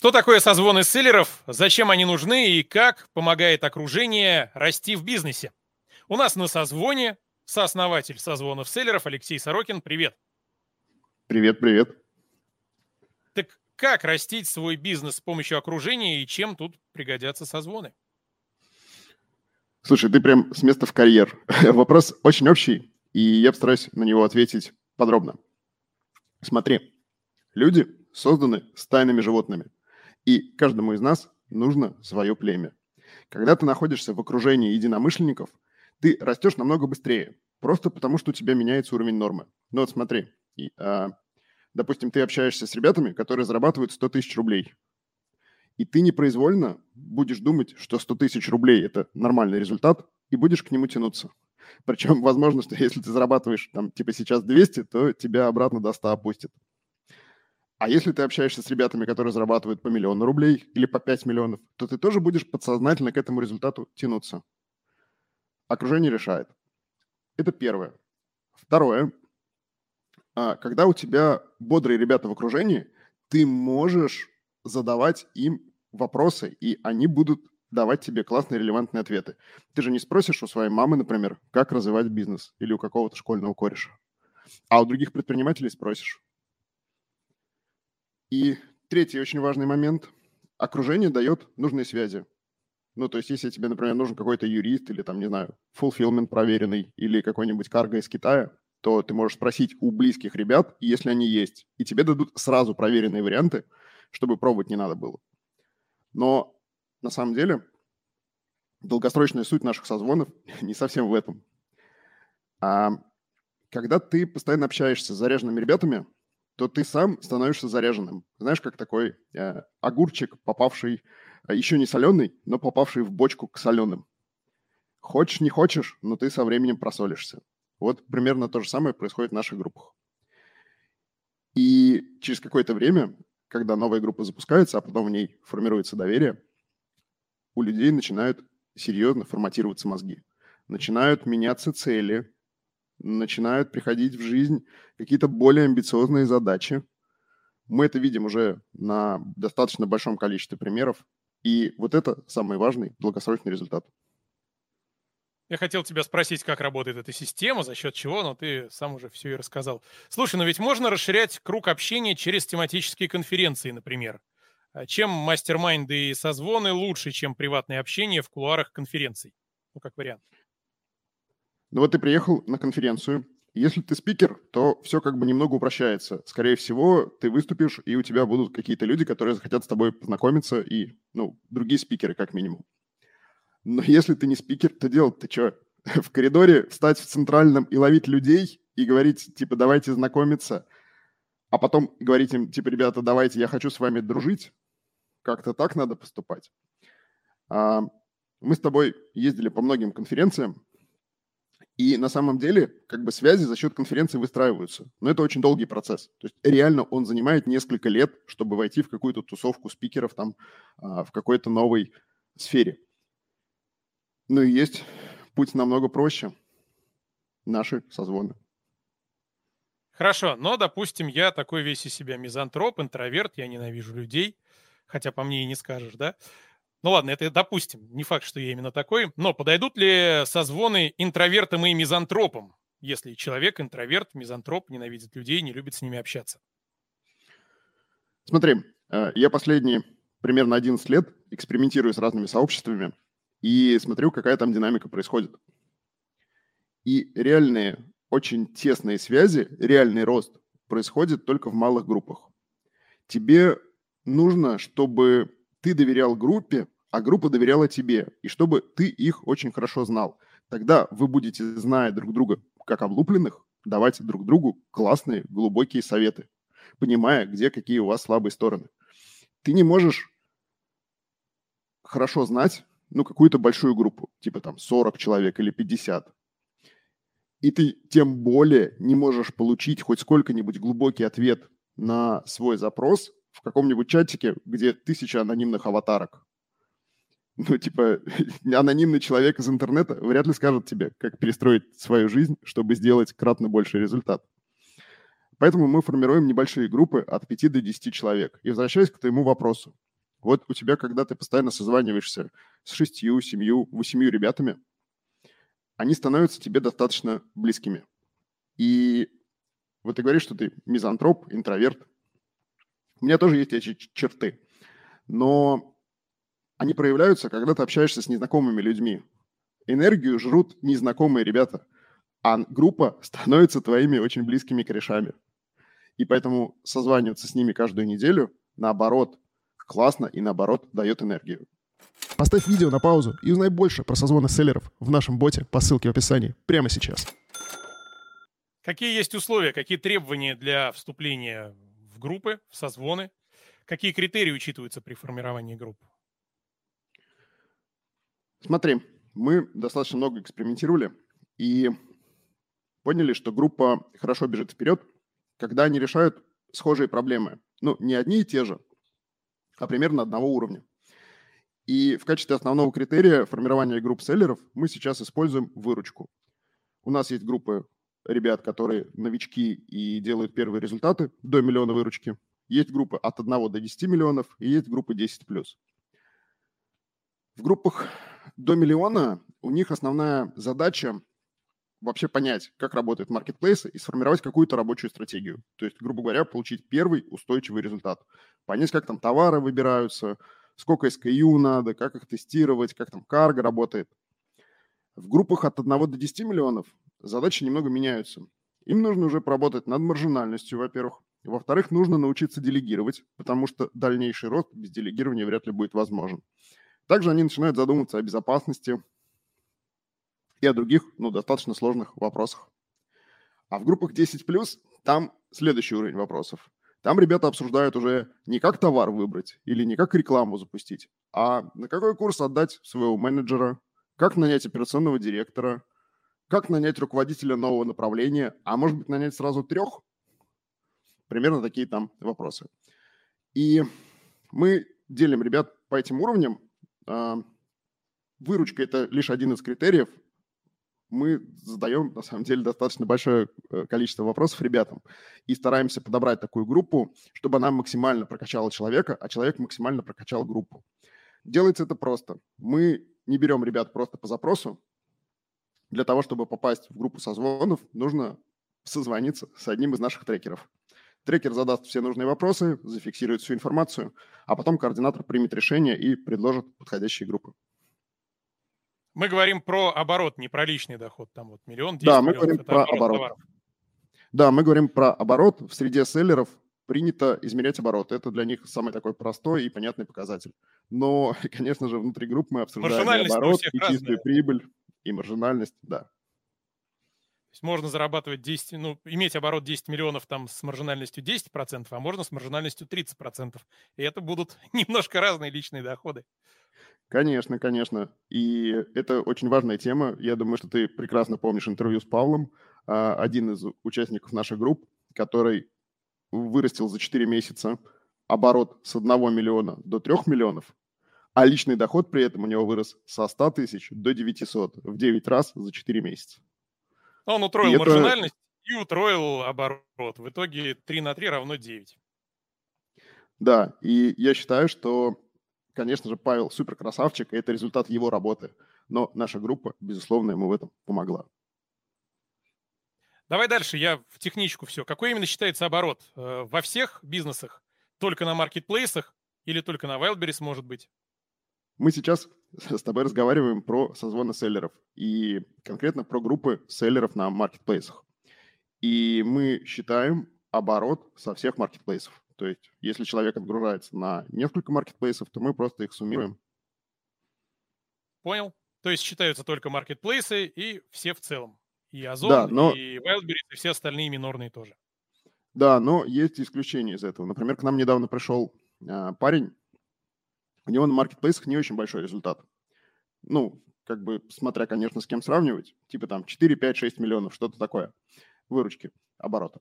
Что такое созвоны селлеров, зачем они нужны и как помогает окружение расти в бизнесе? У нас на созвоне сооснователь созвонов селлеров Алексей Сорокин. Привет. Привет, привет. Так как растить свой бизнес с помощью окружения и чем тут пригодятся созвоны? Слушай, ты прям с места в карьер. Вопрос очень общий, и я постараюсь на него ответить подробно. Смотри, люди созданы стайными животными, и каждому из нас нужно свое племя. Когда ты находишься в окружении единомышленников, ты растешь намного быстрее, просто потому что у тебя меняется уровень нормы. Ну вот смотри, допустим, ты общаешься с ребятами, которые зарабатывают 100 тысяч рублей. И ты непроизвольно будешь думать, что 100 тысяч рублей – это нормальный результат, и будешь к нему тянуться. Причем, возможно, что если ты зарабатываешь, там, сейчас 200, то тебя обратно до 100 опустит. А если ты общаешься с ребятами, которые зарабатывают по миллиону рублей или по 5 миллионов, то ты тоже будешь подсознательно к этому результату тянуться. Окружение решает. Это первое. Второе. Когда у тебя бодрые ребята в окружении, ты можешь задавать им вопросы, и они будут давать тебе классные релевантные ответы. Ты же не спросишь у своей мамы, например, как развивать бизнес, или у какого-то школьного кореша. А у других предпринимателей спросишь. И третий очень важный момент. Окружение дает нужные связи. Ну, то есть, если тебе, например, нужен какой-то юрист или, там, не знаю, fulfillment проверенный, или какой-нибудь карго из Китая, то ты можешь спросить у близких ребят, если они есть. И тебе дадут сразу проверенные варианты, чтобы пробовать не надо было. Но на самом деле долгосрочная суть наших созвонов не совсем в этом. А когда ты постоянно общаешься с заряженными ребятами, то ты сам становишься заряженным. Знаешь, как такой огурчик, попавший, еще не соленый, но попавший в бочку к соленым. Хочешь, не хочешь, но ты со временем просолишься. Вот примерно то же самое происходит в наших группах. И через какое-то время, когда новая группа запускается, а потом в ней формируется доверие, у людей начинают серьезно форматироваться мозги. Начинают меняться цели, начинают приходить в жизнь какие-то более амбициозные задачи. Мы это видим уже на достаточно большом количестве примеров. И вот это самый важный долгосрочный результат. Я хотел тебя спросить, как работает эта система, за счет чего, но ты сам уже все и рассказал. Слушай, но ведь можно расширять круг общения через тематические конференции, например. Чем мастер-майнды и созвоны лучше, чем приватное общение в кулуарах конференций? Ну, как вариант. Ну вот ты приехал на конференцию. Если ты спикер, то все как бы немного упрощается. Скорее всего, ты выступишь, и у тебя будут какие-то люди, которые захотят с тобой познакомиться, и, ну, другие спикеры, как минимум. Но если ты не спикер, то делать-то что? В коридоре встать в центральном и ловить людей и говорить, типа, давайте знакомиться, а потом говорить им, типа, ребята, давайте, я хочу с вами дружить. Как-то так надо поступать. Мы с тобой ездили по многим конференциям, и на самом деле как бы связи за счет конференции выстраиваются. Но это очень долгий процесс. То есть реально он занимает несколько лет, чтобы войти в какую-то тусовку спикеров там, в какой-то новой сфере. Ну и есть путь намного проще. Наши созвоны. Хорошо, но, допустим, я такой весь из себя мизантроп, интроверт, я ненавижу людей, хотя по мне и не скажешь, да? Ну ладно, это допустим, не факт, что я именно такой, но подойдут ли созвоны интровертам и мизантропам, если человек интроверт, мизантроп, ненавидит людей, не любит с ними общаться? Смотри, я последние примерно 11 лет экспериментирую с разными сообществами, и смотрю, какая там динамика происходит. И реальные, очень тесные связи, реальный рост происходит только в малых группах. Тебе нужно, чтобы ты доверял группе, а группа доверяла тебе, и чтобы ты их очень хорошо знал. Тогда вы будете, зная друг друга как облупленных, давать друг другу классные, глубокие советы, понимая, где какие у вас слабые стороны. Ты не можешь хорошо знать, ну, какую-то большую группу, типа там 40 человек или 50. И ты тем более не можешь получить хоть сколько-нибудь глубокий ответ на свой запрос в каком-нибудь чатике, где 1000 анонимных аватарок. Ну, типа, анонимный человек из интернета вряд ли скажет тебе, как перестроить свою жизнь, чтобы сделать кратно больший результат. Поэтому мы формируем небольшие группы от 5 до 10 человек. И возвращаясь к твоему вопросу, Вот у тебя, когда ты постоянно созваниваешься с 6, 7, 8 ребятами, они становятся тебе достаточно близкими. И вот ты говоришь, что ты мизантроп, интроверт. У меня тоже есть эти черты. Но они проявляются, когда ты общаешься с незнакомыми людьми. Энергию жрут незнакомые ребята, а группа становится твоими очень близкими корешами. И поэтому созваниваться с ними каждую неделю, наоборот, классно и, наоборот, дает энергию. Поставь видео на паузу и узнай больше про созвоны селлеров в нашем боте по ссылке в описании прямо сейчас. Какие есть условия, какие требования для вступления в группы, в созвоны? Какие критерии учитываются при формировании групп? Смотри, мы достаточно много экспериментировали и поняли, что группа хорошо бежит вперед, когда они решают схожие проблемы. Ну, не одни и те же, а примерно одного уровня. И в качестве основного критерия формирования групп селлеров мы сейчас используем выручку. У нас есть группы ребят, которые новички и делают первые результаты до миллиона выручки. Есть группы от 1 до 10 миллионов и есть группы 10+. В группах до миллиона у них основная задача вообще понять, как работают маркетплейсы и сформировать какую-то рабочую стратегию. То есть, грубо говоря, получить первый устойчивый результат. Понять, как там товары выбираются, сколько SKU надо, как их тестировать, как там карго работает. В группах от 1 до 10 миллионов задачи немного меняются. Им нужно уже поработать над маржинальностью, во-первых. Во-вторых, нужно научиться делегировать, потому что дальнейший рост без делегирования вряд ли будет возможен. Также они начинают задумываться о безопасности и о других, достаточно сложных вопросах. А в группах 10+, там следующий уровень вопросов. Там ребята обсуждают уже не как товар выбрать или не как рекламу запустить, а на какой курс отдать своего менеджера, как нанять операционного директора, как нанять руководителя нового направления, а может быть нанять сразу 3. Примерно такие там вопросы. И мы делим ребят по этим уровням. Выручка – это лишь один из критериев. Мы задаем, на самом деле, достаточно большое количество вопросов ребятам и стараемся подобрать такую группу, чтобы она максимально прокачала человека, а человек максимально прокачал группу. Делается это просто. Мы не берем ребят просто по запросу. Для того, чтобы попасть в группу созвонов, нужно созвониться с одним из наших трекеров. Трекер задаст все нужные вопросы, зафиксирует всю информацию, а потом координатор примет решение и предложит подходящие группы. Мы говорим про оборот, не про личный доход, там вот 1 000 000, 10 000 000. Да, мы говорим про оборот. Да, мы говорим про оборот. В среде селлеров принято измерять оборот. Это для них самый такой простой и понятный показатель. Но, конечно же, внутри групп мы обсуждаем оборот, и чистую прибыль, и маржинальность, да. То есть можно зарабатывать 10, иметь оборот 10 миллионов там с маржинальностью 10%, а можно с маржинальностью 30%. И это будут немножко разные личные доходы. Конечно, конечно. И это очень важная тема. Я думаю, что ты прекрасно помнишь интервью с Павлом, один из участников нашей группы, который вырастил за 4 месяца оборот с 1 миллиона до 3 миллионов, а личный доход при этом у него вырос со 100 тысяч до 900 в 9 раз за 4 месяца. Он утроил маржинальность и утроил оборот. В итоге 3 на 3 равно 9. Да, и я считаю, что, конечно же, Павел суперкрасавчик, и это результат его работы. Но наша группа, безусловно, ему в этом помогла. Давай дальше, я в техничку все. Какой именно считается оборот? Во всех бизнесах? Только на маркетплейсах? Или только на Wildberries, может быть? Мы сейчас с тобой разговариваем про созвоны селлеров и конкретно про группы селлеров на маркетплейсах. И мы считаем оборот со всех маркетплейсов. То есть если человек отгружается на несколько маркетплейсов, то мы просто их суммируем. Понял. То есть считаются только маркетплейсы и все в целом. И Озон, да, но... и Wildberries, и все остальные минорные тоже. Да, но есть исключения из этого. Например, к нам недавно пришел парень, у него на маркетплейсах не очень большой результат. Смотря, конечно, с кем сравнивать. Типа там 4, 5, 6 миллионов, что-то такое. Выручки, оборота.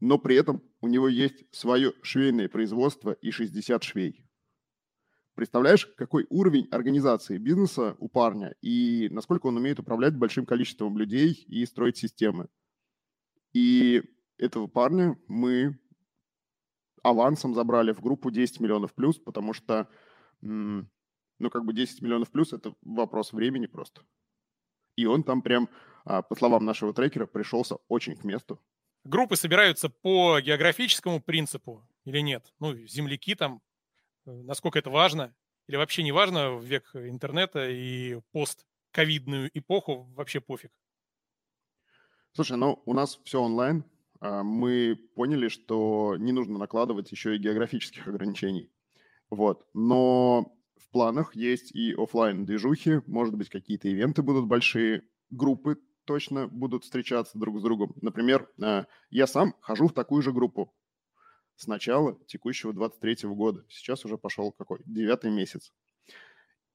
Но при этом у него есть свое швейное производство и 60 швей. Представляешь, какой уровень организации бизнеса у парня и насколько он умеет управлять большим количеством людей и строить системы. И этого парня мы авансом забрали в группу 10 миллионов плюс, потому что, ну, как бы 10 миллионов плюс – это вопрос времени просто. И он там прям, по словам нашего трекера, пришелся очень к месту. Группы собираются по географическому принципу или нет? Ну, земляки там, насколько это важно? Или вообще не важно в век интернета и постковидную эпоху? Вообще пофиг. Слушай, ну, у нас все онлайн. Мы поняли, что не нужно накладывать еще и географических ограничений. Вот. Но в планах есть и офлайн-движухи, может быть, какие-то ивенты будут большие, группы точно будут встречаться друг с другом. Например, я сам хожу в такую же группу с начала текущего 23-го года. Сейчас уже пошел какой? 9-й месяц.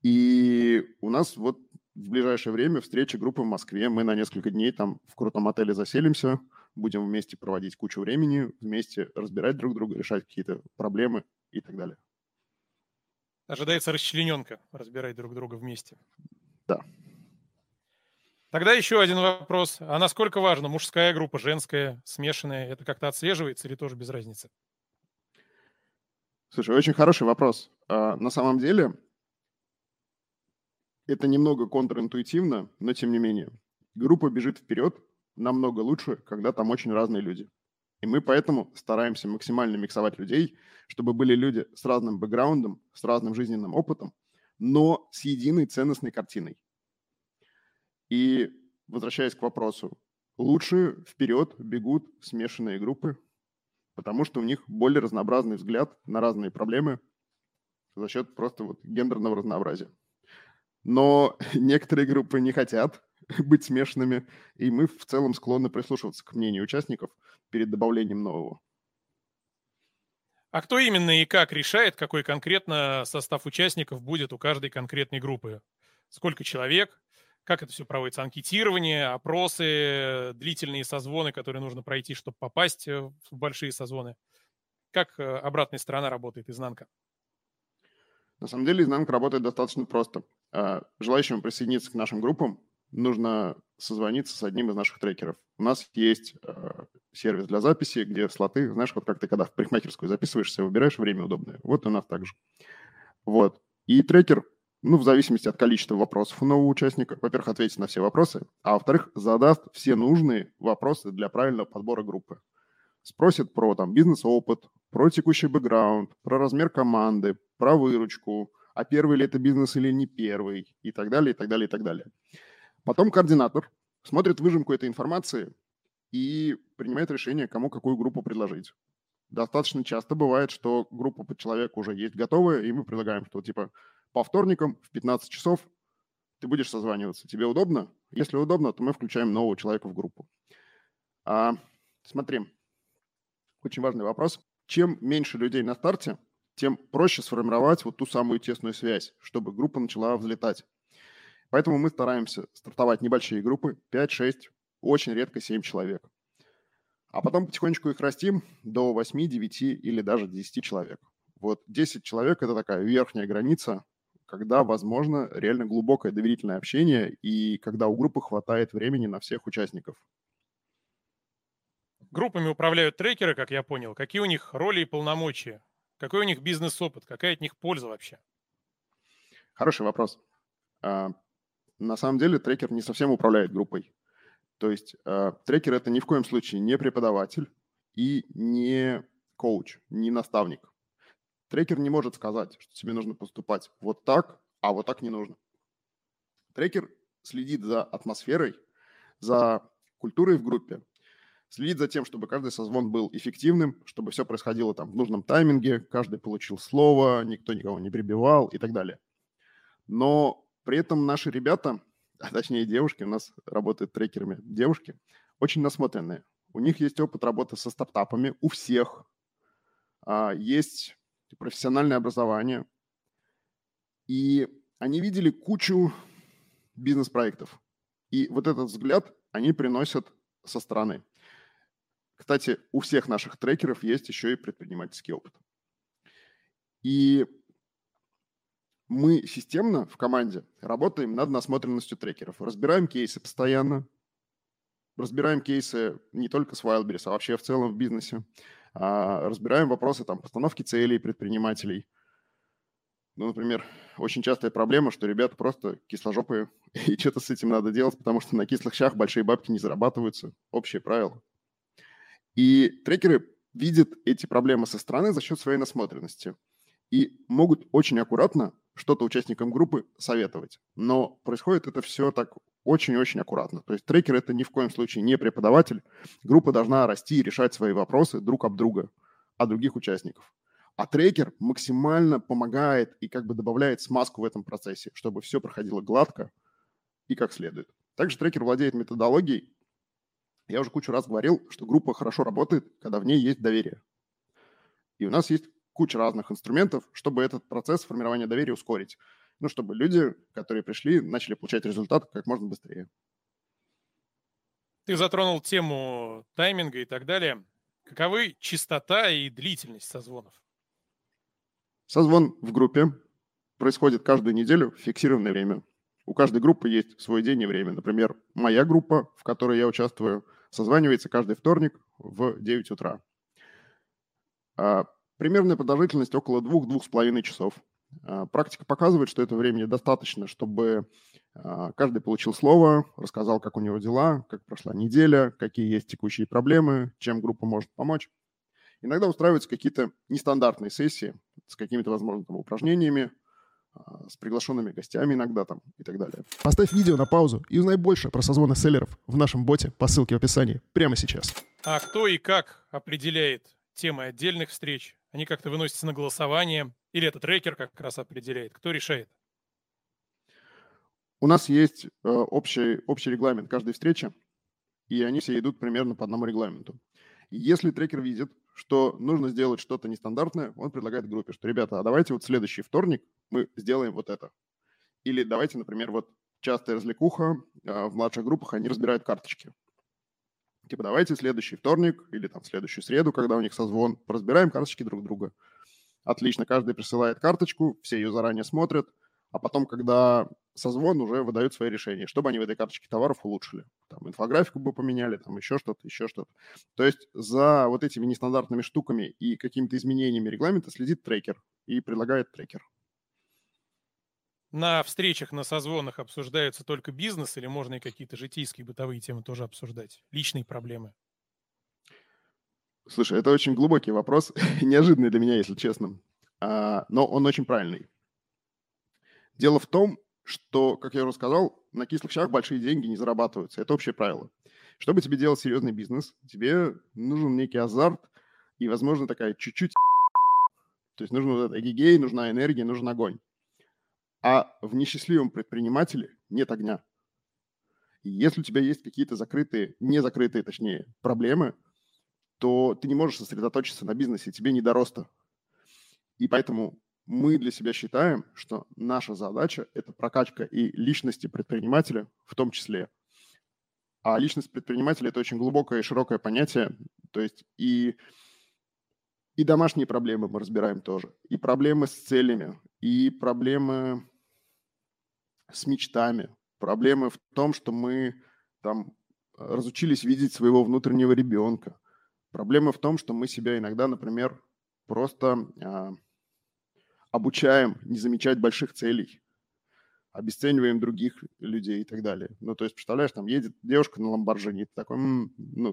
И у нас вот в ближайшее время встреча группы в Москве. Мы на несколько дней там в крутом отеле заселимся, будем вместе проводить кучу времени, вместе разбирать друг друга, решать какие-то проблемы и так далее. Ожидается расчлененка, разбирать друг друга вместе. Да. Тогда еще один вопрос. А насколько важно, мужская группа, женская, смешанная, это как-то отслеживается или тоже без разницы? Слушай, очень хороший вопрос. На самом деле, это немного контринтуитивно, но тем не менее. Группа бежит вперед намного лучше, когда там очень разные люди. И мы поэтому стараемся максимально миксовать людей, чтобы были люди с разным бэкграундом, с разным жизненным опытом, но с единой ценностной картиной. И, возвращаясь к вопросу, лучше вперед бегут смешанные группы, потому что у них более разнообразный взгляд на разные проблемы за счет просто вот гендерного разнообразия. Но некоторые группы не хотят быть смешанными, и мы в целом склонны прислушиваться к мнению участников перед добавлением нового. А кто именно и как решает, какой конкретно состав участников будет у каждой конкретной группы? Сколько человек? Как это все проводится? Анкетирование, опросы, длительные созвоны, которые нужно пройти, чтобы попасть в большие созвоны? Как обратная сторона работает, изнанка? На самом деле изнанка работает достаточно просто. Желающим присоединиться к нашим группам нужно созвониться с одним из наших трекеров. У нас есть сервис для записи, где слоты, знаешь, вот как ты когда в парикмахерскую записываешься, выбираешь время удобное. Вот у нас так же. Вот. И трекер, ну, в зависимости от количества вопросов у нового участника, во-первых, ответит на все вопросы, а во-вторых, задаст все нужные вопросы для правильного подбора группы. Спросит про там бизнес-опыт, про текущий бэкграунд, про размер команды, про выручку, а первый ли это бизнес или не первый, и так далее, и так далее, и так далее. Потом координатор смотрит выжимку этой информации и принимает решение, кому какую группу предложить. Достаточно часто бывает, что группа под человека уже есть готовая, и мы предлагаем, что типа по вторникам в 15 часов ты будешь созваниваться. Тебе удобно? Если удобно, то мы включаем нового человека в группу. Смотри, очень важный вопрос. Чем меньше людей на старте, тем проще сформировать вот ту самую тесную связь, чтобы группа начала взлетать. Поэтому мы стараемся стартовать небольшие группы, 5-6, очень редко 7 человек. А потом потихонечку их растим до 8, 9 или даже 10 человек. Вот 10 человек – это такая верхняя граница, когда возможно реально глубокое доверительное общение и когда у группы хватает времени на всех участников. Группами управляют трекеры, как я понял. Какие у них роли и полномочия? Какой у них бизнес-опыт? Какая от них польза вообще? Хороший вопрос. На самом деле трекер не совсем управляет группой. То есть трекер – это ни в коем случае не преподаватель и не коуч, не наставник. Трекер не может сказать, что тебе нужно поступать вот так, а вот так не нужно. Трекер следит за атмосферой, за культурой в группе, следит за тем, чтобы каждый созвон был эффективным, чтобы все происходило там в нужном тайминге, каждый получил слово, никто никого не прибивал и так далее. Но при этом наши ребята, а точнее девушки, у нас работают трекерами девушки, очень насмотренные. У них есть опыт работы со стартапами, у всех. Есть профессиональное образование. И они видели кучу бизнес-проектов. И вот этот взгляд они приносят со стороны. Кстати, у всех наших трекеров есть еще и предпринимательский опыт. И мы системно в команде работаем над насмотренностью трекеров. Разбираем кейсы постоянно. Разбираем кейсы не только с Wildberries, а вообще в целом в бизнесе. разбираем вопросы там, постановки целей предпринимателей. Ну, например, очень частая проблема, что ребята просто кисложопые, и что-то с этим надо делать, потому что на кислых щах большие бабки не зарабатываются. Общее правило. И трекеры видят эти проблемы со стороны за счет своей насмотренности и могут очень аккуратно что-то участникам группы советовать. Но происходит это все так очень-очень аккуратно. То есть трекер – это ни в коем случае не преподаватель. Группа должна расти и решать свои вопросы друг об друга, от других участников. А трекер максимально помогает и как бы добавляет смазку в этом процессе, чтобы все проходило гладко и как следует. Также трекер владеет методологией. Я уже кучу раз говорил, что группа хорошо работает, когда в ней есть доверие. И у нас есть куча разных инструментов, чтобы этот процесс формирования доверия ускорить. Ну, чтобы люди, которые пришли, начали получать результат как можно быстрее. Ты затронул тему тайминга и так далее. Каковы частота и длительность созвонов? Созвон в группе происходит каждую неделю в фиксированное время. У каждой группы есть свой день и время. Например, моя группа, в которой я участвую, созванивается каждый вторник в 9 утра. Примерная продолжительность около 2-2,5 часов. Практика показывает, что этого времени достаточно, чтобы каждый получил слово, рассказал, как у него дела, как прошла неделя, какие есть текущие проблемы, чем группа может помочь. Иногда устраиваются какие-то нестандартные сессии с какими-то, возможно, там, упражнениями, с приглашенными гостями иногда там и так далее. Поставь видео на паузу и узнай больше про созвоны селлеров в нашем боте по ссылке в описании прямо сейчас. А кто и как определяет темы отдельных встреч? Они как-то выносятся на голосование? Или это трекер как раз определяет? Кто решает? У нас есть общий регламент каждой встречи, и они все идут примерно по одному регламенту. Если трекер видит, что нужно сделать что-то нестандартное, он предлагает группе, что, ребята, а давайте вот следующий вторник мы сделаем вот это. Или давайте, например, вот частая развлекуха, в младших группах они разбирают карточки. Типа давайте следующий вторник или там следующую среду, когда у них созвон, разбираем карточки друг друга. Отлично, каждый присылает карточку, все ее заранее смотрят, а потом, когда созвон, уже выдают свои решения, чтобы они в этой карточке товаров улучшили. Там инфографику бы поменяли, там еще что-то. То есть за вот этими нестандартными штуками и какими-то изменениями регламента следит трекер и предлагает трекер. На встречах, на созвонах обсуждаются только бизнес или можно и какие-то житейские, бытовые темы тоже обсуждать? Личные проблемы? Слушай, это очень глубокий вопрос, неожиданный для меня, если честно, но он очень правильный. Дело в том, что, как я уже сказал, на кислых щах большие деньги не зарабатываются. Это общее правило. Чтобы тебе делать серьезный бизнес, тебе нужен некий азарт и, возможно, такая чуть-чуть... То есть нужен вот этот эгегей, нужна энергия, нужен огонь. А в несчастливом предпринимателе нет огня. И если у тебя есть какие-то незакрытые, проблемы, то ты не можешь сосредоточиться на бизнесе, тебе не до роста. И поэтому... Мы для себя считаем, что наша задача – это прокачка и личности предпринимателя в том числе. А личность предпринимателя – это очень глубокое и широкое понятие. То есть и домашние проблемы мы разбираем тоже, и проблемы с целями, и проблемы с мечтами, проблемы в том, что мы там разучились видеть своего внутреннего ребенка, проблемы в том, что мы себя иногда, например, просто... обучаем не замечать больших целей, обесцениваем других людей и так далее. Ну, то есть, представляешь, там едет девушка на Ламборджини, ты такой,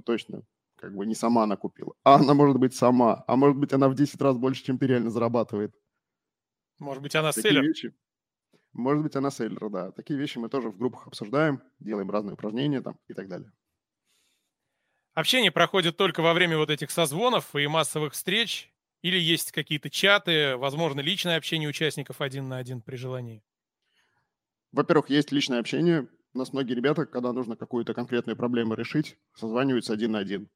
точно, как бы не сама она купила. А она может быть сама, а может быть она в 10 раз больше, чем ты реально зарабатывает. Может быть она селлер. Может быть она селлер, да. Такие вещи мы тоже в группах обсуждаем, делаем разные упражнения там и так далее. Общение проходит только во время вот этих созвонов и массовых встреч. Или есть какие-то чаты, возможно, личное общение участников один на один при желании? Во-первых, есть личное общение. У нас многие ребята, когда нужно какую-то конкретную проблему решить, созваниваются один на один.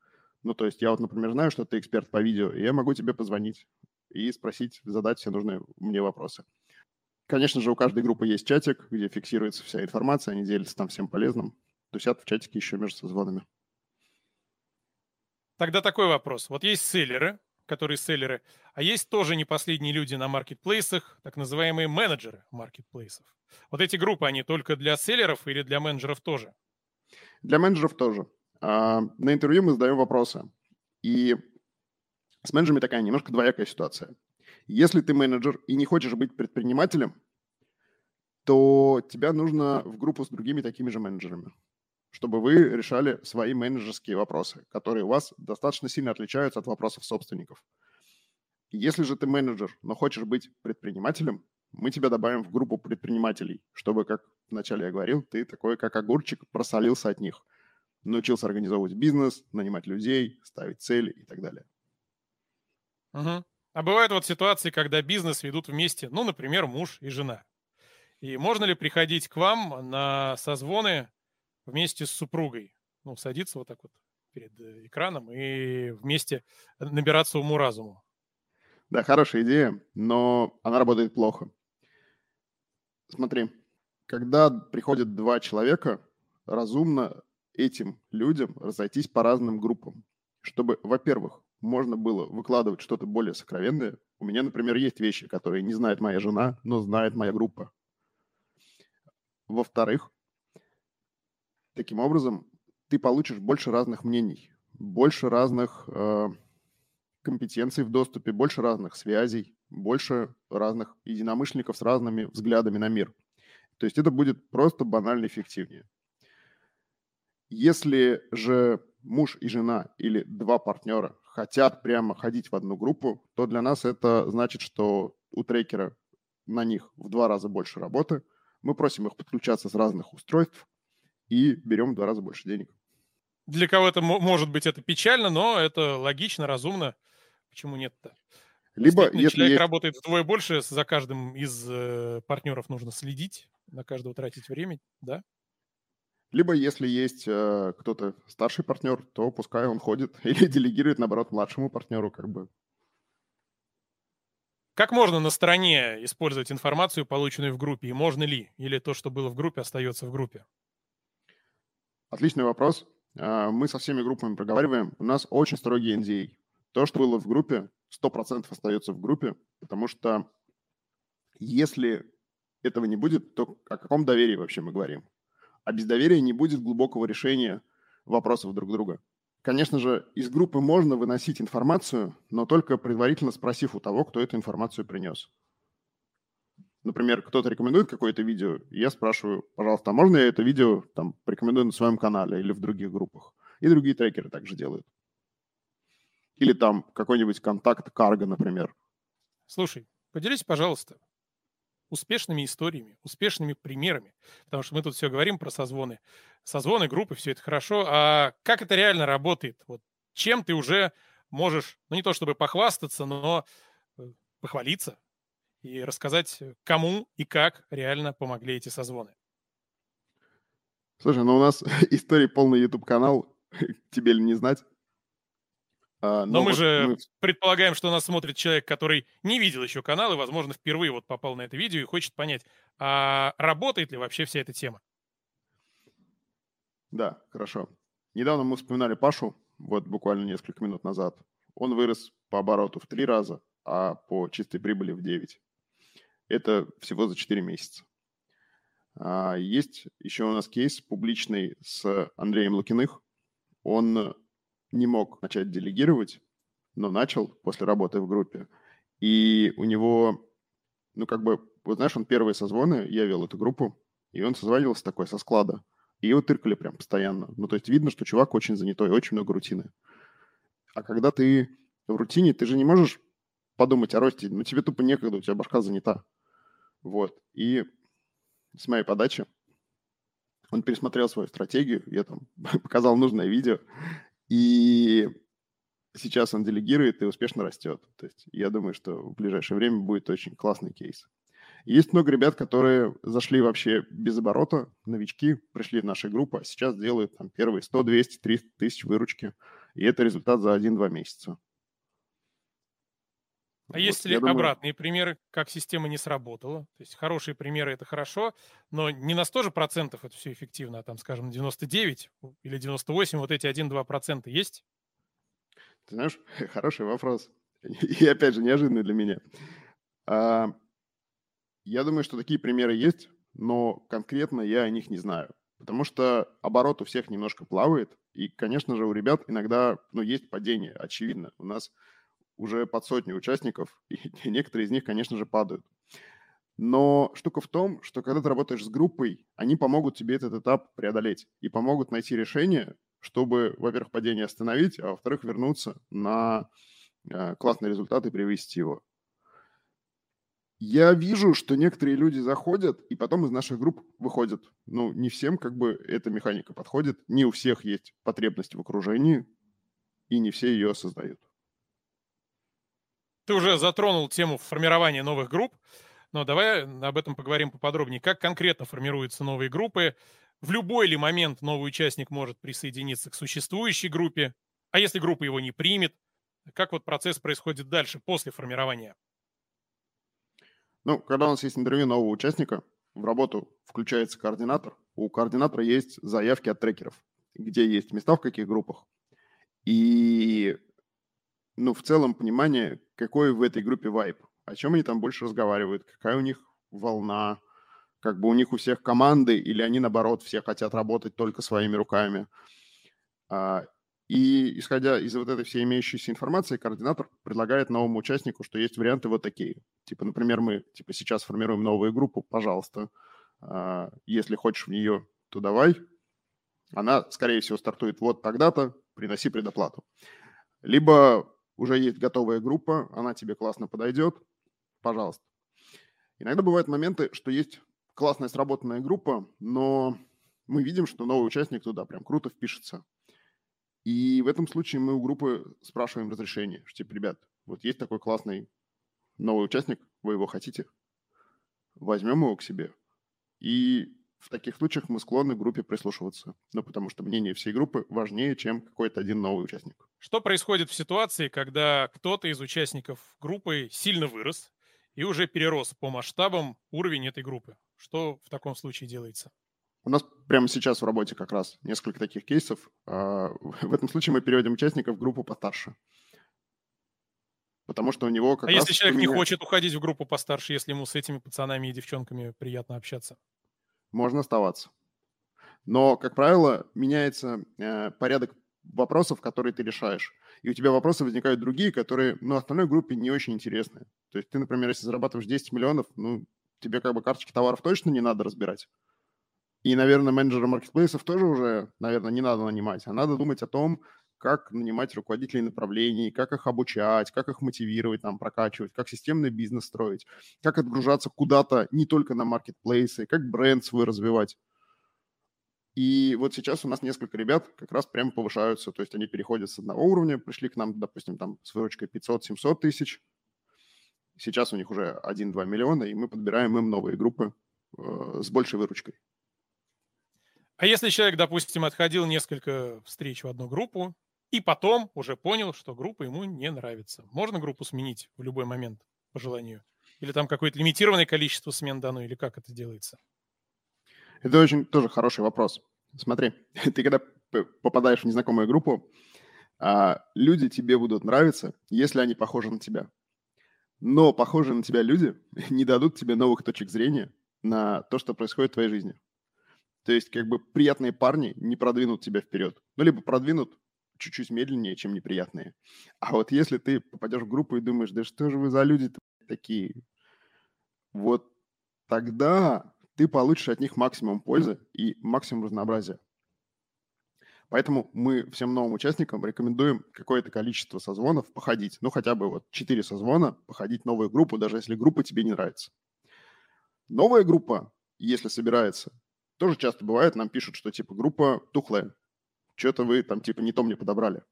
Ну, то есть я вот, например, знаю, что ты эксперт по видео, и я могу тебе позвонить и спросить, задать все нужные мне вопросы. Конечно же, у каждой группы есть чатик, где фиксируется вся информация, они делятся там всем полезным. Тусят в чатике еще между созвонами. Тогда такой вопрос. Вот есть селлеры, а есть тоже не последние люди на маркетплейсах, так называемые менеджеры маркетплейсов. Вот эти группы, они только для селлеров или для менеджеров тоже? Для менеджеров тоже. На интервью мы задаем вопросы. И С менеджерами такая немножко двоякая ситуация. Если ты менеджер и не хочешь быть предпринимателем, то тебя нужно в группу с другими такими же менеджерами, чтобы вы решали свои менеджерские вопросы, которые у вас достаточно сильно отличаются от вопросов собственников. Если же ты менеджер, но хочешь быть предпринимателем, мы тебя добавим в группу предпринимателей, чтобы, как вначале я говорил, ты такой, как огурчик, просолился от них. Научился организовывать бизнес, нанимать людей, ставить цели и так далее. Угу. А бывают вот ситуации, когда бизнес ведут вместе, ну, например, муж и жена. И можно ли приходить к вам на созвоны вместе с супругой? Ну, садиться вот так вот перед экраном и вместе набираться уму-разуму. Да, хорошая идея, но она работает плохо. Смотри, когда приходят два человека, разумно этим людям разойтись по разным группам, чтобы, во-первых, можно было выкладывать что-то более сокровенное. У меня, например, есть вещи, которые не знает моя жена, но знает моя группа. Во-вторых, таким образом ты получишь больше разных мнений, больше разных компетенций в доступе, больше разных связей, больше разных единомышленников с разными взглядами на мир. То есть это будет просто банально эффективнее. Если же муж и жена или два партнера хотят прямо ходить в одну группу, то для нас это значит, что у трекера на них в 2 раза больше работы. Мы просим их подключаться с разных устройств и берем в 2 раза больше денег. Для кого-то, может быть, это печально, но это логично, разумно. Почему нет-то? Либо если человек работает вдвое больше, за каждым из партнеров нужно следить, на каждого тратить время, да? Либо если есть кто-то старший партнер, то пускай он ходит или делегирует, наоборот, младшему партнеру. Как можно на стороне использовать информацию, полученную в группе? И можно ли? Или то, что было в группе, остается в группе? Отличный вопрос. Мы со всеми группами проговариваем. У нас очень строгий NDA. То, что было в группе, 100% остается в группе, потому что если этого не будет, то о каком доверии вообще мы говорим? А без доверия не будет глубокого решения вопросов друг друга. Конечно же, из группы можно выносить информацию, но только предварительно спросив у того, кто эту информацию принес. Например, кто-то рекомендует какое-то видео, и я спрашиваю, пожалуйста, а можно я это видео там порекомендую на своем канале или в других группах? И другие трекеры также делают. Или там какой-нибудь контакт карго, например. Слушай, поделись, пожалуйста, успешными историями, успешными примерами. Потому что мы тут все говорим про созвоны. Созвоны, группы, все это хорошо. А как это реально работает? Вот чем ты уже можешь, ну не то чтобы похвастаться, но похвалиться и рассказать, кому и как реально помогли эти созвоны? Слушай, ну у нас истории полный YouTube-канал, тебе ли не знать. Но мы же предполагаем, что нас смотрит человек, который не видел еще канал и, возможно, впервые вот попал на это видео и хочет понять, а работает ли вообще вся эта тема. Да, хорошо. Недавно мы вспоминали Пашу, вот буквально несколько минут назад. Он вырос по обороту в 3 раза, а по чистой прибыли в 9. Это всего за 4 месяца. Есть еще у нас кейс публичный с Андреем Лукиных. Он не мог начать делегировать, но начал после работы в группе. И у него, вот знаешь, он первые созвоны, я вел эту группу, и он созванивался такой со склада. И его тыркали прям постоянно. Ну, то есть видно, что чувак очень занятой, очень много рутины. А когда ты в рутине, ты же не можешь подумать о росте. Ну, тебе тупо некогда, у тебя башка занята. Вот. И с моей подачи он пересмотрел свою стратегию, я там показал нужное видео, и сейчас он делегирует и успешно растет. То есть я думаю, что в ближайшее время будет очень классный кейс. Есть много ребят, которые зашли вообще без оборота, новички, пришли в нашу группу, а сейчас делают там первые 100, 200, 300 тысяч выручки. И это результат за 1-2 месяца. А вот, есть ли обратные примеры, как система не сработала? То есть хорошие примеры – это хорошо, но не на 100% это все эффективно, а там, скажем, 99 или 98, вот эти 1-2% есть? Ты знаешь, хороший вопрос. И опять же, неожиданный для меня. Я думаю, что такие примеры есть, но конкретно я о них не знаю. Потому что оборот у всех немножко плавает, и, конечно же, у ребят иногда есть падение, очевидно. У нас уже под сотню участников, и некоторые из них, конечно же, падают. Но штука в том, что когда ты работаешь с группой, они помогут тебе этот этап преодолеть и помогут найти решение, чтобы, во-первых, падение остановить, а во-вторых, вернуться на классный результат и привести его. Я вижу, что некоторые люди заходят и потом из наших групп выходят. Ну, не всем как бы эта механика подходит, не у всех есть потребность в окружении, и не все ее осознают. Ты уже затронул тему формирования новых групп, но давай об этом поговорим поподробнее. Как конкретно формируются новые группы? В любой ли момент новый участник может присоединиться к существующей группе? А если группа его не примет? Как вот процесс происходит дальше, после формирования? Ну, когда у нас есть интервью нового участника, в работу включается координатор. У координатора есть заявки от трекеров, где есть места, в каких группах. И, ну, в целом понимание, какой в этой группе вайб, о чем они там больше разговаривают, какая у них волна, как бы у них у всех команды, или они, наоборот, все хотят работать только своими руками. И, исходя из вот этой всей имеющейся информации, координатор предлагает новому участнику, что есть варианты вот такие. Типа, например, мы сейчас формируем новую группу, пожалуйста, если хочешь в нее, то давай. Она, скорее всего, стартует вот тогда-то, приноси предоплату. Либо уже есть готовая группа, она тебе классно подойдет, пожалуйста. Иногда бывают моменты, что есть классная сработанная группа, но мы видим, что новый участник туда прям круто впишется. И в этом случае мы у группы спрашиваем разрешение, что типа, ребят, вот есть такой классный новый участник, вы его хотите? Возьмем его к себе. И в таких случаях мы склонны группе прислушиваться, но потому что мнение всей группы важнее, чем какой-то один новый участник. Что происходит в ситуации, когда кто-то из участников группы сильно вырос и уже перерос по масштабам уровень этой группы? Что в таком случае делается? У нас прямо сейчас в работе как раз несколько таких кейсов. В этом случае мы переводим участников в группу постарше. Потому что у него как раз... А если человек не хочет уходить в группу постарше, если ему с этими пацанами и девчонками приятно общаться? Можно оставаться. Но, как правило, меняется порядок вопросов, которые ты решаешь. И у тебя вопросы возникают другие, которые, ну, остальной группе не очень интересны. То есть ты, например, если зарабатываешь 10 миллионов, ну, тебе как бы карточки товаров точно не надо разбирать. И, наверное, менеджера маркетплейсов тоже уже, наверное, не надо нанимать, а надо думать о том, как нанимать руководителей направлений, как их обучать, как их мотивировать, там, прокачивать, как системный бизнес строить, как отгружаться куда-то не только на маркетплейсы, как бренд свой развивать. И вот сейчас у нас несколько ребят как раз прямо повышаются, то есть они переходят с одного уровня, пришли к нам, допустим, там с выручкой 500-700 тысяч, сейчас у них уже 1-2 миллиона, и мы подбираем им новые группы с большей выручкой. А если человек, допустим, отходил несколько встреч в одну группу и потом уже понял, что группа ему не нравится, можно группу сменить в любой момент по желанию? Или там какое-то лимитированное количество смен дано, или как это делается? Это очень тоже хороший вопрос. Смотри, ты когда попадаешь в незнакомую группу, люди тебе будут нравиться, если они похожи на тебя. Но похожие на тебя люди не дадут тебе новых точек зрения на то, что происходит в твоей жизни. То есть, как бы, приятные парни не продвинут тебя вперед. Ну, либо продвинут чуть-чуть медленнее, чем неприятные. А вот если ты попадешь в группу и думаешь, да что же вы за люди-то такие, вот тогда ты получишь от них максимум пользы и максимум разнообразия. Поэтому мы всем новым участникам рекомендуем какое-то количество созвонов походить. Ну, хотя бы вот 4 созвона, походить в новую группу, даже если группа тебе не нравится. Новая группа, если собирается... Тоже часто бывает, нам пишут, что типа группа тухлая, что-то вы там типа не то мне подобрали.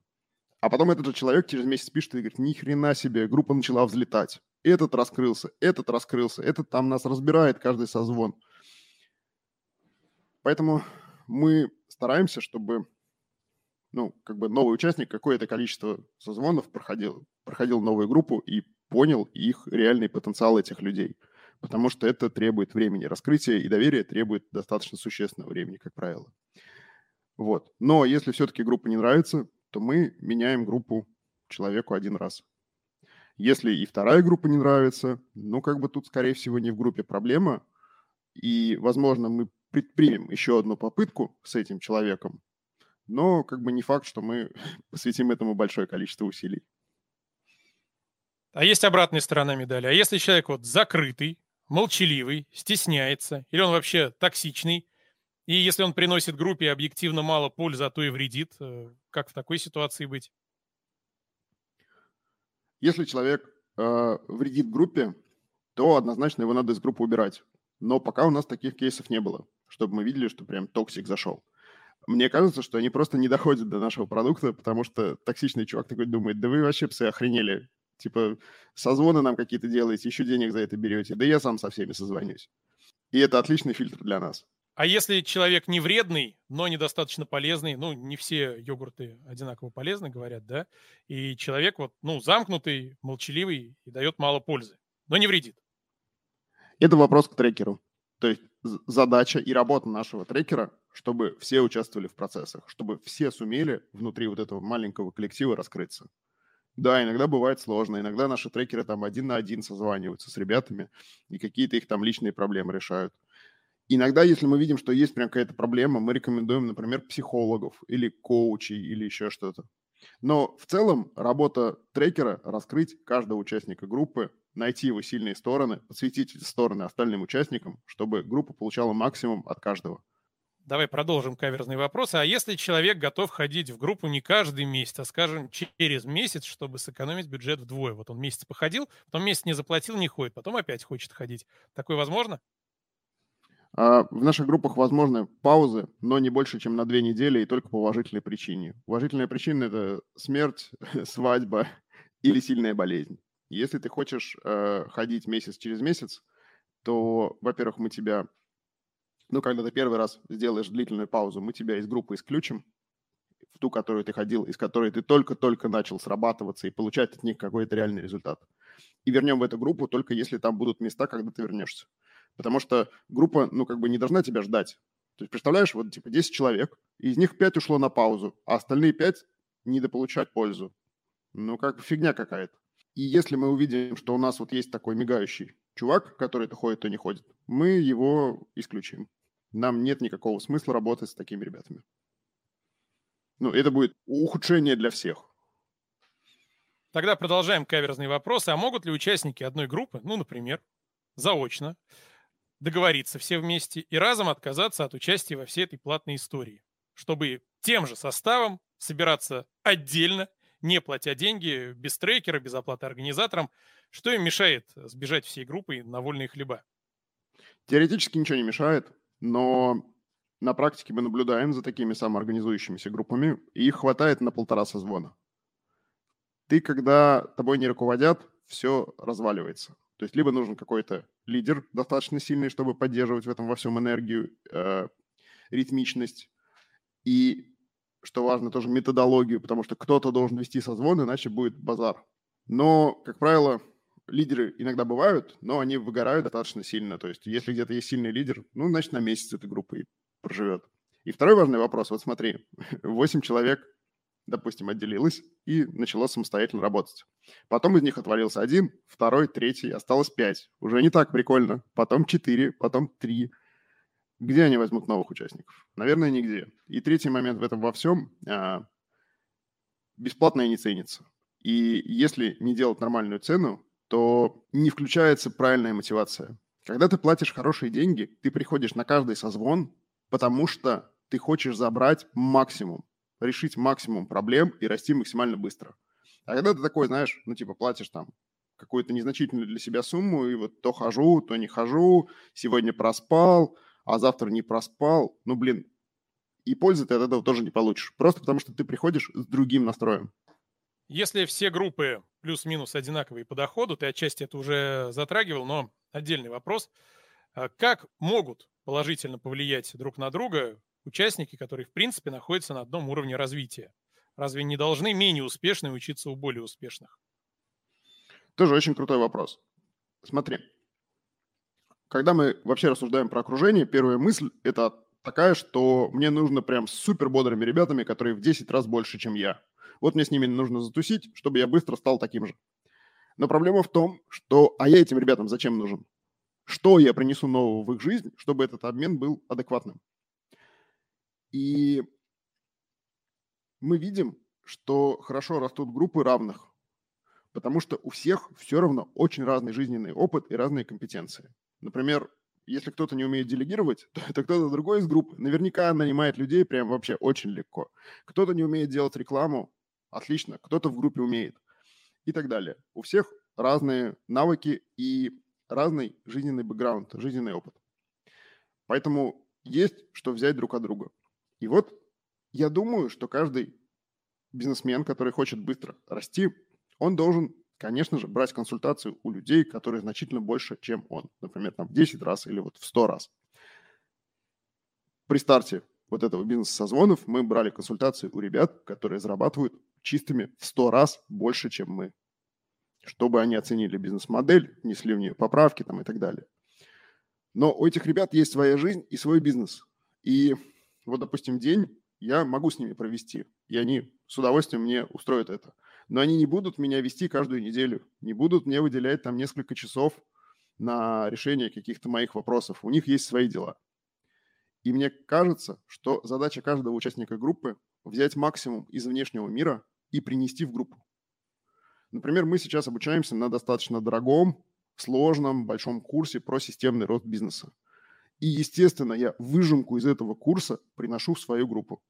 А потом этот же человек через месяц пишет и говорит, ни хрена себе, группа начала взлетать. Этот раскрылся, этот там нас разбирает каждый созвон. Поэтому мы стараемся, чтобы, ну, как бы новый участник какое-то количество созвонов проходил новую группу и понял их реальный потенциал этих людей. Потому что это требует времени. Раскрытие и доверие требует достаточно существенного времени, как правило. Вот. Но если все-таки группа не нравится, то мы меняем группу человеку один раз. Если и вторая группа не нравится, ну, как бы тут, скорее всего, не в группе проблема. И, возможно, мы предпримем еще одну попытку с этим человеком, но как бы не факт, что мы посвятим этому большое количество усилий. А есть обратная сторона медали. А если человек вот закрытый, молчаливый, стесняется, или он вообще токсичный, и если он приносит группе объективно мало пользы, а то и вредит, как в такой ситуации быть? Если человек вредит группе, то однозначно его надо из группы убирать. Но пока у нас таких кейсов не было, чтобы мы видели, что прям токсик зашел. Мне кажется, что они просто не доходят до нашего продукта, потому что токсичный чувак такой думает: да вы вообще псы охренели. Типа, созвоны нам какие-то делаете, еще денег за это берете. Да я сам со всеми созвонюсь. И это отличный фильтр для нас. А если человек не вредный, но недостаточно полезный, ну, не все йогурты одинаково полезны, говорят, да? И человек вот, ну, замкнутый, молчаливый и дает мало пользы, но не вредит. Это вопрос к трекеру. То есть задача и работа нашего трекера, чтобы все участвовали в процессах, чтобы все сумели внутри вот этого маленького коллектива раскрыться. Да, иногда бывает сложно, иногда наши трекеры там один на один созваниваются с ребятами и какие-то их там личные проблемы решают. Иногда, если мы видим, что есть прям какая-то проблема, мы рекомендуем, например, психологов или коучей или еще что-то. Но в целом работа трекера – раскрыть каждого участника группы, найти его сильные стороны, подсветить эти стороны остальным участникам, чтобы группа получала максимум от каждого. Давай продолжим каверзные вопросы. А если человек готов ходить в группу не каждый месяц, а, скажем, через месяц, чтобы сэкономить бюджет вдвое? Вот он месяц походил, потом месяц не заплатил, не ходит, потом опять хочет ходить. Такое возможно? В наших группах возможны паузы, но не больше, чем на 2 недели, и только по уважительной причине. Уважительная причина – это смерть, свадьба или сильная болезнь. Если ты хочешь ходить месяц через месяц, то, во-первых, мы тебя… Ну, когда ты первый раз сделаешь длительную паузу, мы тебя из группы исключим, в ту, которую ты ходил, из которой ты только-только начал срабатываться и получать от них какой-то реальный результат. И вернем в эту группу только если там будут места, когда ты вернешься. Потому что группа, ну, как бы не должна тебя ждать. То есть, представляешь, вот, типа, 10 человек, и из них 5 ушло на паузу, а остальные 5 недополучать пользу. Ну, как фигня какая-то. И если мы увидим, что у нас вот есть такой мигающий чувак, который то ходит, то не ходит, мы его исключим. Нам нет никакого смысла работать с такими ребятами. Ну, это будет ухудшение для всех. Тогда продолжаем каверзные вопросы. А могут ли участники одной группы, ну, например, заочно договориться все вместе и разом отказаться от участия во всей этой платной истории, чтобы тем же составом собираться отдельно, не платя деньги, без трекера, без оплаты организаторам, что им мешает сбежать всей группой на вольные хлеба? Теоретически ничего не мешает, но на практике мы наблюдаем за такими самоорганизующимися группами, и их хватает на 1,5 созвона. Ты, когда тобой не руководят, все разваливается. То есть либо нужен какой-то лидер достаточно сильный, чтобы поддерживать в этом во всем энергию, ритмичность и, что важно, тоже методологию, потому что кто-то должен вести созвон, иначе будет базар. Но, как правило, лидеры иногда бывают, но они выгорают достаточно сильно. То есть если где-то есть сильный лидер, ну, значит, на месяц этой группы и проживет. И второй важный вопрос. Вот смотри, 8 человек, допустим, отделилось и начало самостоятельно работать. Потом из них отвалился 1, 2, 3, осталось 5. Уже не так прикольно. Потом 4, потом 3. Где они возьмут новых участников? Наверное, нигде. И третий момент в этом во всем. Бесплатное не ценится. И если не делать нормальную цену, то не включается правильная мотивация. Когда ты платишь хорошие деньги, ты приходишь на каждый созвон, потому что ты хочешь забрать максимум, решить максимум проблем и расти максимально быстро. А когда ты такой, знаешь, ну типа платишь там какую-то незначительную для себя сумму, и вот то хожу, то не хожу, сегодня проспал, а завтра не проспал, ну блин, и пользы ты от этого тоже не получишь. Просто потому что ты приходишь с другим настроем. Если все группы плюс-минус одинаковые по доходу, ты отчасти это уже затрагивал, но отдельный вопрос. Как могут положительно повлиять друг на друга участники, которые, в принципе, находятся на одном уровне развития? Разве не должны менее успешные учиться у более успешных? Тоже очень крутой вопрос. Смотри, когда мы вообще рассуждаем про окружение, первая мысль – это такая, что мне нужно прям с супербодрыми ребятами, которые в 10 раз больше, чем я. Вот мне с ними нужно затусить, чтобы я быстро стал таким же. Но проблема в том, что а я этим ребятам зачем нужен? Что я принесу нового в их жизнь, чтобы этот обмен был адекватным? И мы видим, что хорошо растут группы равных. потому что у всех все равно очень разный жизненный опыт и разные компетенции. Например, если кто-то не умеет делегировать, то это кто-то другой из группы. Наверняка нанимает людей прям вообще очень легко. Кто-то не умеет делать рекламу, отлично, кто-то в группе умеет и так далее. У всех разные навыки и разный жизненный бэкграунд, жизненный опыт. Поэтому есть что взять друг от друга. И вот я думаю, что каждый бизнесмен, который хочет быстро расти, он должен, конечно же, брать консультацию у людей, которые значительно больше, чем он. Например, там в 10 раз или вот в 100 раз. При старте вот этого бизнес-созвонов мы брали консультации у ребят, которые зарабатывают чистыми в 100 раз больше, чем мы. Чтобы они оценили бизнес-модель, внесли в нее поправки там, и так далее. Но у этих ребят есть своя жизнь и свой бизнес. И вот, допустим, день я могу с ними провести, и они с удовольствием мне устроят это. Но они не будут меня вести каждую неделю, не будут мне выделять там несколько часов на решение каких-то моих вопросов. У них есть свои дела. И мне кажется, что задача каждого участника группы – взять максимум из внешнего мира и принести в группу. Например, мы сейчас обучаемся на достаточно дорогом, сложном, большом курсе про системный рост бизнеса. И, естественно, я выжимку из этого курса приношу в свою группу.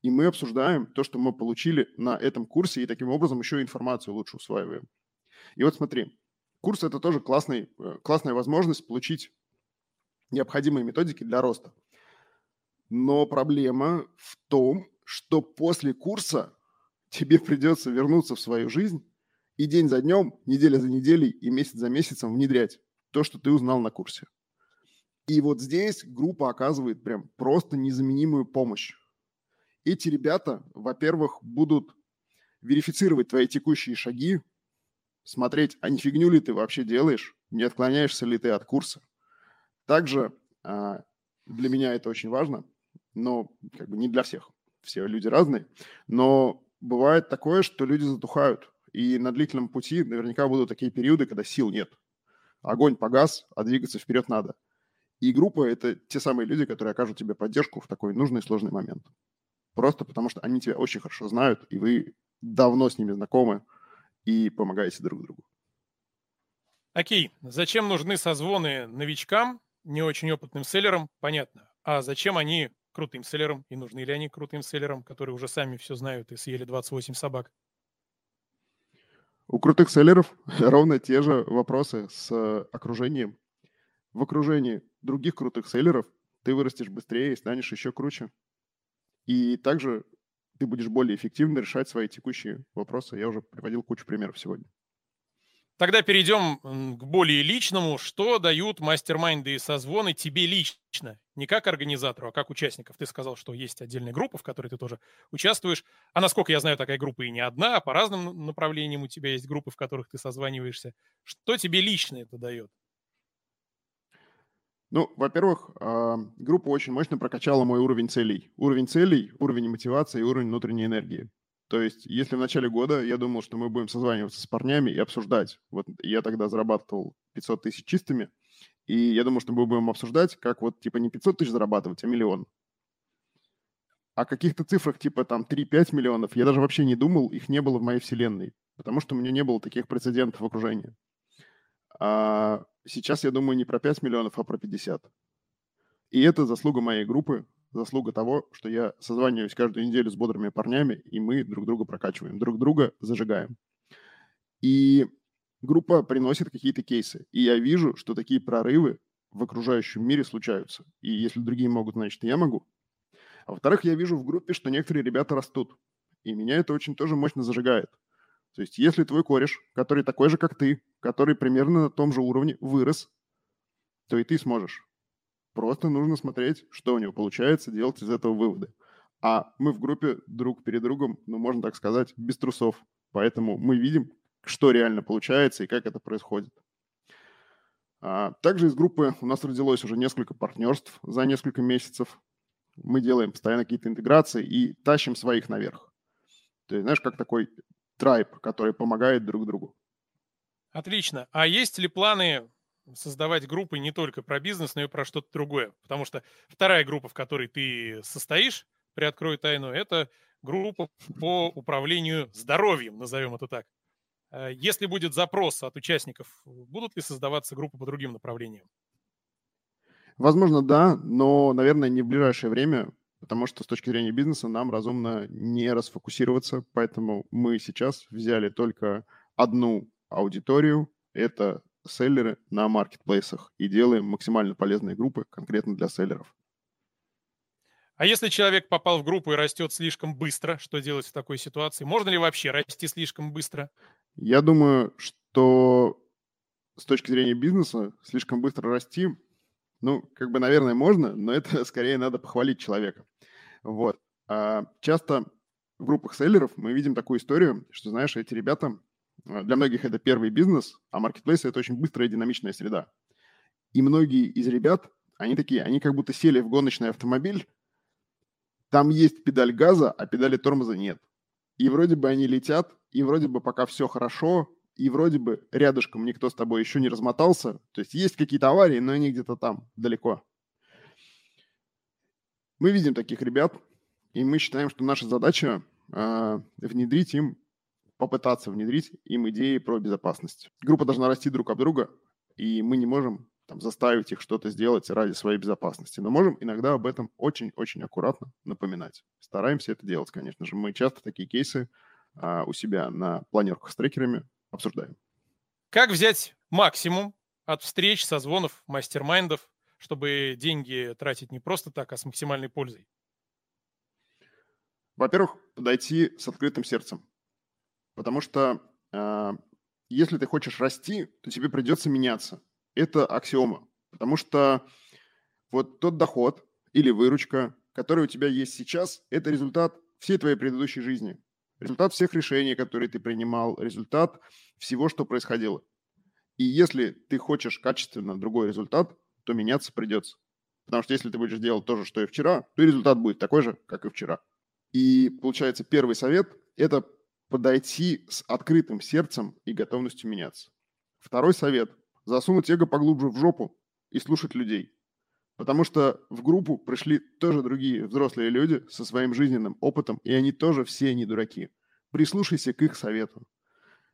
И мы обсуждаем то, что мы получили на этом курсе, и таким образом еще информацию лучше усваиваем. И вот смотри, курс – это тоже классная возможность получить необходимые методики для роста. Но проблема в том, что после курса тебе придется вернуться в свою жизнь и день за днем, неделя за неделей и месяц за месяцем внедрять то, что ты узнал на курсе. И вот здесь группа оказывает прям просто незаменимую помощь. Эти ребята, во-первых, будут верифицировать твои текущие шаги, смотреть, а не фигню ли ты вообще делаешь, не отклоняешься ли ты от курса. Также для меня это очень важно, но как бы не для всех. Все люди разные. Но бывает такое, что люди затухают. И на длительном пути наверняка будут такие периоды, когда сил нет. Огонь погас, а двигаться вперед надо. И группа – это те самые люди, которые окажут тебе поддержку в такой нужный и сложный момент. Просто потому что они тебя очень хорошо знают, и вы давно с ними знакомы и помогаете друг другу. Окей. Зачем нужны созвоны новичкам, не очень опытным селлерам? Понятно. А зачем они крутым селлерам? И нужны ли они крутым селлерам, которые уже сами все знают и съели 28 собак? У крутых селлеров ровно те же вопросы с окружением. В окружении других крутых селлеров ты вырастешь быстрее и станешь еще круче. И также ты будешь более эффективно решать свои текущие вопросы. Я уже приводил кучу примеров сегодня. Тогда перейдем к более личному. Что дают мастер-майнды и созвоны тебе лично? Не как организатору, а как участников. Ты сказал, что есть отдельная группа, в которой ты тоже участвуешь. А насколько я знаю, такая группа и не одна, а по разным направлениям у тебя есть группы, в которых ты созваниваешься. Что тебе лично это дает? Ну, во-первых, группа очень мощно прокачала мой уровень целей. Уровень мотивации, уровень внутренней энергии. То есть, если в начале года я думал, что мы будем созваниваться с парнями и обсуждать. Вот я тогда зарабатывал 500 тысяч чистыми, и я думал, что мы будем обсуждать, как вот типа не 500 тысяч зарабатывать, а миллион. О каких-то цифрах типа там 3-5 миллионов я даже вообще не думал, их не было в моей вселенной, потому что у меня не было таких прецедентов в окружении. А сейчас я думаю не про 5 миллионов, а про 50. И это заслуга моей группы, заслуга того, что я созваниваюсь каждую неделю с бодрыми парнями, и мы друг друга прокачиваем, друг друга зажигаем. И группа приносит какие-то кейсы. И я вижу, что такие прорывы в окружающем мире случаются. И если другие могут, значит, и я могу. А во-вторых, я вижу в группе, что некоторые ребята растут. И меня это очень тоже мощно зажигает. То есть если твой кореш, который такой же, как ты, который примерно на том же уровне вырос, то и ты сможешь. Просто нужно смотреть, что у него получается, делать из этого выводы. А мы в группе друг перед другом, ну, можно так сказать, без трусов. Поэтому мы видим, что реально получается и как это происходит. Также из группы у нас родилось уже несколько партнерств за несколько месяцев. Мы делаем постоянно какие-то интеграции и тащим своих наверх. То есть, знаешь, как такой трайб, который помогает друг другу. Отлично. А есть ли планы создавать группы не только про бизнес, но и про что-то другое? Потому что вторая группа, в которой ты состоишь, приоткрою тайну, это группа по управлению здоровьем, назовем это так. Если будет запрос от участников, будут ли создаваться группы по другим направлениям? Возможно, да, но, наверное, не в ближайшее время, потому что с точки зрения бизнеса нам разумно не расфокусироваться, поэтому мы сейчас взяли только одну аудиторию, это селлеры на маркетплейсах, и делаем максимально полезные группы конкретно для селлеров. А если человек попал в группу и растет слишком быстро, что делать в такой ситуации? Можно ли вообще расти слишком быстро? Я думаю, что с точки зрения бизнеса слишком быстро расти, наверное, можно, но это скорее надо похвалить человека. Вот. А часто в группах селлеров мы видим такую историю, что, знаешь, эти ребята, для многих это первый бизнес, а маркетплейсы – это очень быстрая и динамичная среда. И многие из ребят, они как будто сели в гоночный автомобиль, там есть педаль газа, а педали тормоза нет. И вроде бы они летят, и вроде бы пока все хорошо, и вроде бы рядышком никто с тобой еще не размотался. То есть есть какие-то аварии, но они где-то там, далеко. Мы видим таких ребят, и мы считаем, что наша задача попытаться внедрить им идеи про безопасность. Группа должна расти друг об друга, и мы не можем заставить их что-то сделать ради своей безопасности. Но можем иногда об этом очень-очень аккуратно напоминать. Стараемся это делать, конечно же. Мы часто такие кейсы у себя на планерках с трекерами обсуждаем. Как взять максимум от встреч, созвонов, мастер-майндов, чтобы деньги тратить не просто так, а с максимальной пользой? Во-первых, подойти с открытым сердцем. Потому что если ты хочешь расти, то тебе придется меняться. Это аксиома, потому что вот тот доход или выручка, который у тебя есть сейчас, это результат всей твоей предыдущей жизни, результат всех решений, которые ты принимал, результат всего, что происходило. И если ты хочешь качественно другой результат, то меняться придется, потому что если ты будешь делать то же, что и вчера, то результат будет такой же, как и вчера. И получается, первый совет – это подойти с открытым сердцем и готовностью меняться. Второй совет – засунуть эго поглубже в жопу и слушать людей. Потому что в группу пришли тоже другие взрослые люди со своим жизненным опытом, и они тоже все не дураки. Прислушайся к их советам.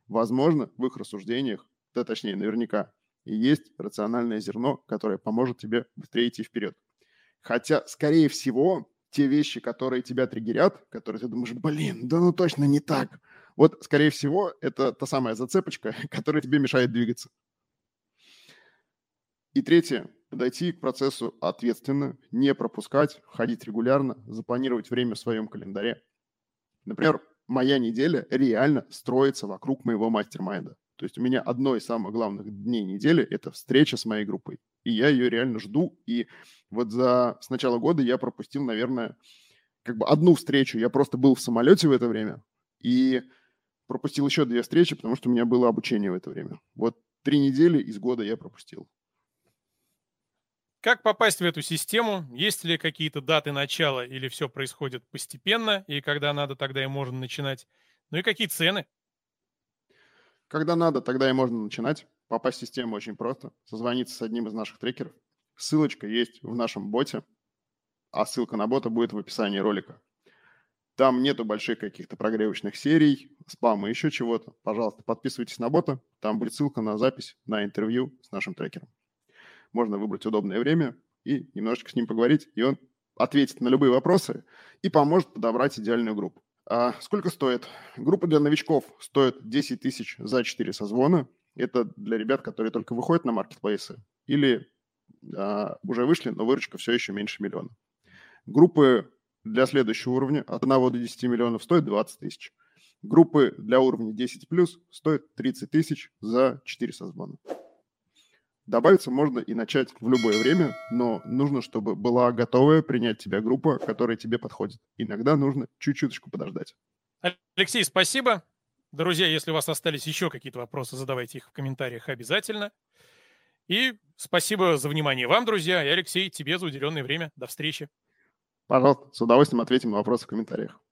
Возможно, в их рассуждениях, наверняка, есть рациональное зерно, которое поможет тебе быстрее идти вперед. Хотя, скорее всего, те вещи, которые тебя триггерят, которые ты думаешь, точно не так. Вот, скорее всего, это та самая зацепочка, которая тебе мешает двигаться. И третье, подойти к процессу ответственно, не пропускать, ходить регулярно, запланировать время в своем календаре. Например, моя неделя реально строится вокруг моего мастер-майнда. То есть у меня одно из самых главных дней недели – это встреча с моей группой. И я ее реально жду. И с начала года я пропустил, наверное, одну встречу. Я просто был в самолете в это время и пропустил еще 2 встречи, потому что у меня было обучение в это время. 3 недели из года я пропустил. Как попасть в эту систему? Есть ли какие-то даты начала или все происходит постепенно, и когда надо, тогда и можно начинать? И какие цены? Когда надо, тогда и можно начинать. Попасть в систему очень просто. Созвониться с одним из наших трекеров. Ссылочка есть в нашем боте, а ссылка на бота будет в описании ролика. Там нету больших каких-то прогревочных серий, спама, еще чего-то. Пожалуйста, подписывайтесь на бота. Там будет ссылка на запись, на интервью с нашим трекером. Можно выбрать удобное время и немножечко с ним поговорить, и он ответит на любые вопросы и поможет подобрать идеальную группу. А сколько стоит? Группа для новичков стоит 10 тысяч за 4 созвона. Это для ребят, которые только выходят на маркетплейсы или уже вышли, но выручка все еще меньше миллиона. Группы для следующего уровня от 1 до 10 миллионов стоят 20 тысяч. Группы для уровня 10+, стоят 30 тысяч за 4 созвона. Добавиться можно и начать в любое время, но нужно, чтобы была готовая принять тебя группа, которая тебе подходит. Иногда нужно чуть-чуточку подождать. Алексей, спасибо. Друзья, если у вас остались еще какие-то вопросы, задавайте их в комментариях обязательно. И спасибо за внимание вам, друзья. И, Алексей, тебе за уделенное время. До встречи. Пожалуйста, с удовольствием ответим на вопросы в комментариях.